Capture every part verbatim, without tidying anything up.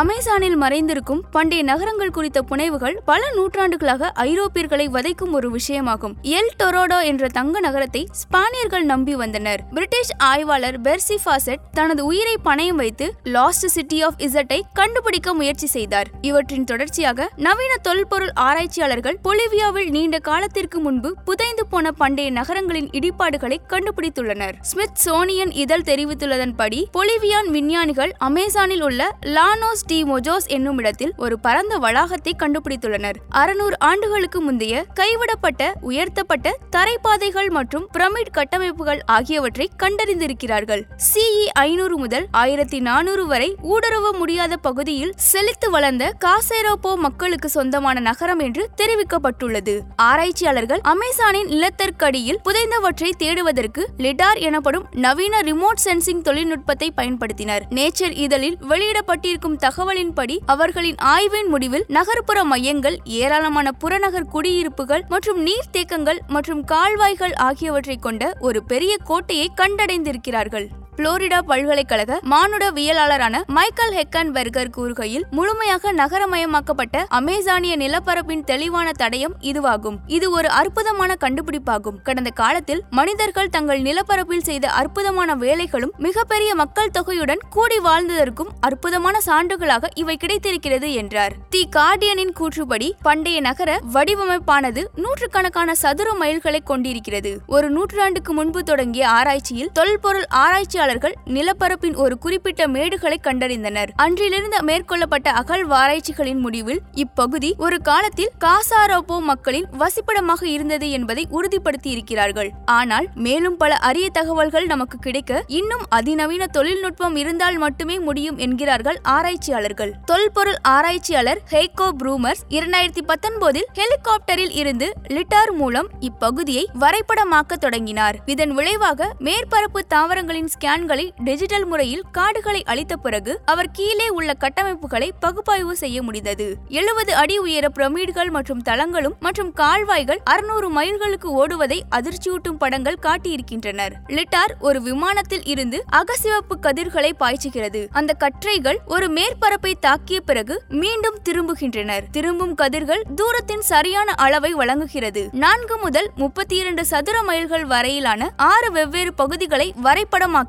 அமேசானில் மறைந்திருக்கும் பண்டைய நகரங்கள் குறித்த புனைவுகள் பல நூற்றாண்டுகளாக ஐரோப்பியர்களை வதைக்கும் ஒரு விஷயமாகும். எல் டொரோடோ என்ற தங்க நகரத்தை ஸ்பானியர்கள் நம்பி வந்தனர். பிரிட்டிஷ் ஆய்வாளர் பெர்சி ஃபாசெட் தனது உயிரை பணயம் வைத்து லாஸ்ட் சிட்டி ஆஃப் இசட்டை கண்டுபிடிக்க முயற்சி செய்தார். இவற்றின் தொடர்ச்சியாக நவீன தொல்பொருள் ஆராய்ச்சியாளர்கள் பொலிவியாவில் நீண்ட காலத்திற்கு முன்பு புதைந்து போன பண்டைய நகரங்களின் இடிபாடுகளை கண்டுபிடித்துள்ளனர். ஸ்மித்சோனியன் இதழ் தெரிவித்துள்ளதன் படி பொலிவியான் விஞ்ஞானிகள் அமேசானில் உள்ள லானோஸ் டி மொஜோஸ் என்னும் இடத்தில் ஒரு பரந்த வளாகத்தை கண்டுபிடித்துள்ளனர். அறுநூறு ஆண்டுகளுக்கு முந்தைய கைவிடப்பட்ட உயர்த்தப்பட்ட தரைப்பாதைகள் மற்றும் பிரமிட் கட்டமைப்புகள் ஆகியவற்றை கண்டறிந்திருக்கிறார்கள். சிஇ ஐநூறு முதல் ஆயிரத்தி நானூறு வரை ஊடுருவ முடியாத பகுதியில் செழித்து வளர்ந்த காசேரோபோ மக்களுக்கு சொந்தமான நகரம் என்று தெரிவிக்கப்பட்டுள்ளது. ஆராய்ச்சியாளர்கள் அமேசானின் நிலத்தற்கடியில் புதைந்தவற்றை தேடுவதற்கு லிடார் எனப்படும் நவீன ரிமோட் சென்சிங் தொழில்நுட்பத்தை பயன்படுத்தினர். நேச்சர் இதழில் வெளியிடப்பட்டிருக்கும் தகவலின்படி அவர்களின் ஆய்வின் முடிவில் நகர்ப்புற மையங்கள், ஏராளமான புறநகர் குடியிருப்புகள் மற்றும் நீர்த்தேக்கங்கள் மற்றும் கால்வாய்கள் ஆகியவற்றை கொண்ட ஒரு பெரிய கோட்டையை கண்டடைந்திருக்கிறார்கள். புளோரிடா பல்கலைக்கழக மானுடவியலாளரான மைக்கேல் ஹெக்கன்பெர்கர் கூறுகையில், முழுமையாக நகரமயமாக்கப்பட்ட அமேசானிய நிலப்பரப்பின் தெளிவான தடயம் இதுவாகும். இது ஒரு அற்புதமான கண்டுபிடிப்பாகும். கடந்த காலத்தில் மனிதர்கள் தங்கள் நிலப்பரப்பில் செய்த அற்புதமான வேலைகளும் மிகப்பெரிய மக்கள் தொகையுடன் கூடி வாழ்ந்ததற்கும் அற்புதமான சான்றுகளாக இவை கிடைத்திருக்கிறது என்றார். தி கார்டியனின் கூற்றுப்படி பண்டைய நகர வடிவமைப்பானது நூற்றுக்கணக்கான சதுர மைல்களை கொண்டிருக்கிறது. ஒரு நூற்றாண்டுக்கு முன்பு தொடங்கிய ஆராய்ச்சியில் தொல்பொருள் ஆராய்ச்சி நிலப்பரப்பின் ஒரு குறிப்பிட்ட மேடுகளை கண்டறிந்தனர். அன்றிலிருந்து மேற்கொள்ளப்பட்ட அகழ்வாராய்ச்சிகளின் முடிவில் இப்பகுதி ஒரு காலத்தில் காசாரோபோ மக்களின் வசிப்பிடமாக இருந்தது என்பதை உறுதிப்படுத்தி இருக்கிறார்கள். ஆனால் மேலும் பல அரிய தகவல்கள் நமக்கு கிடைக்க இன்னும் அதிநவீன தொழில்நுட்பம் இருந்தால் மட்டுமே முடியும் என்கிறார்கள் ஆராய்ச்சியாளர்கள். தொல்பொருள் ஆராய்ச்சியாளர் ஹெய்கோ ப்ரூமர் இரண்டாயிரத்தி பத்தொன்பதில் ஹெலிகாப்டரில் இருந்து லிடார் மூலம் இப்பகுதியை வரைபடமாக்க தொடங்கினார். இதன் விளைவாக மேற்பரப்பு தாவரங்களின் ஸ்கேன்களை டிஜிட்டல் முறையில் காடுகளை அளித்த பிறகு அவர் கீழே உள்ள கட்டமைப்புகளை பகுப்பாய்வு செய்ய முடிந்தது. எழுபது அடி உயர பிரமிடுகள் மற்றும் தளங்களும் மற்றும் கால்வாய்கள் அறுநூறு மைல்களுக்கு ஓடுவதை அதிர்ச்சியூட்டும் படங்கள் காட்டியிருக்கின்றனர். லிடார் ஒரு விமானத்தில் இருந்து அகசிவப்பு கதிர்களை பாய்ச்சுகிறது. அந்த கற்றைகள் ஒரு மேற்பரப்பை தாக்கிய பிறகு மீண்டும் திரும்புகின்றனர். திரும்பும் கதிர்கள் தூரத்தின் சரியான அளவை வழங்குகிறது. நான்கு முதல் முப்பத்தி இரண்டு சதுர மைல்கள் வரையிலான ஆறு வெவ்வேறு பகுதிகளை வரைபடமாக்க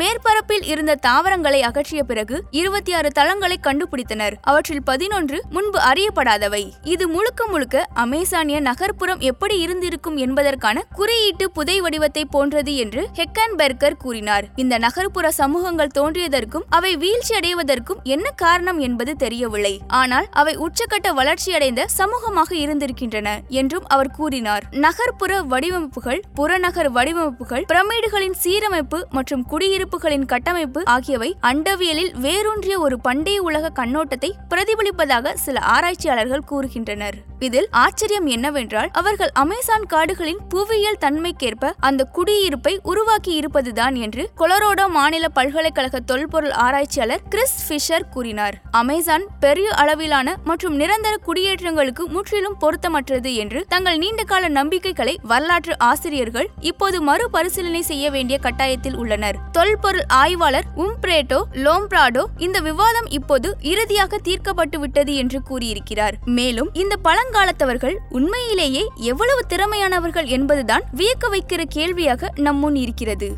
மேற்பரப்பில் இருந்த தாவரங்களை அகற்றிய பிறகு இருபத்தி ஆறு தளங்களை கண்டுபிடித்தனர். அவற்றில் பதினொன்று முன்பு அறியப்படாதவை. இது முழுக்க முழுக்க அமேசானிய நகர்ப்புறம் எப்படி இருந்திருக்கும் என்பதற்கான குறியீட்டு புதை வடிவத்தை போன்றது என்று ஹெக்கன்பெர்கர் கூறினார். இந்த நகர்ப்புற சமூகங்கள் தோன்றியதற்கும் அவை வீழ்ச்சி அடைவதற்கும் என்ன காரணம் என்பது தெரியவில்லை. ஆனால் அவை உச்சக்கட்ட வளர்ச்சியடைந்த சமூகமாக இருந்திருக்கின்றன என்றும் அவர் கூறினார். நகர்ப்புற வடிவமைப்புகள், புறநகர் வடிவமைப்புகள், பிரமிடுகளின் சீரமைப்பு மற்றும் குடியிருப்புகளின் கட்டமைப்பு ஆகியவை அண்டவியலில் வேரூன்றிய ஒரு பண்டைய உலக கண்ணோட்டத்தை பிரதிபலிப்பதாக சில ஆராய்ச்சியாளர்கள் கூறுகின்றனர். இதில் ஆச்சரியம் என்னவென்றால், அவர்கள் அமேசான் காடுகளின் புவியியல் தன்மைக்கேற்ப அந்த குடியிருப்பை உருவாக்கி இருப்பதுதான் என்று கொலரோடோ மாநில பல்கலைக்கழக தொல்பொருள் ஆராய்ச்சியாளர் கிறிஸ் ஃபிஷர் கூறினார். அமேசான் பெரிய அளவிலான மற்றும் நிரந்தர குடியேற்றங்களுக்கு முற்றிலும் பொருத்தமற்றது என்று தங்கள் நீண்டகால நம்பிக்கைகளை வரலாற்று ஆசிரியர்கள் இப்போது மறுபரிசீலனை செய்ய வேண்டிய கட்டாயத்தில் உள்ளனர். தொல்பொருள் ஆய்வாளர் உம்பெர்டோ லோம்பார்டோ, இந்த விவாதம் இப்போது இறுதியாக தீர்க்கப்பட்டு விட்டது என்று கூறியிருக்கிறார். மேலும் இந்த பழங்காலத்தவர்கள் உண்மையிலேயே எவ்வளவு திறமையானவர்கள் என்பதுதான் வியக்க வைக்கிற கேள்வியாக நம் முன் இருக்கிறது.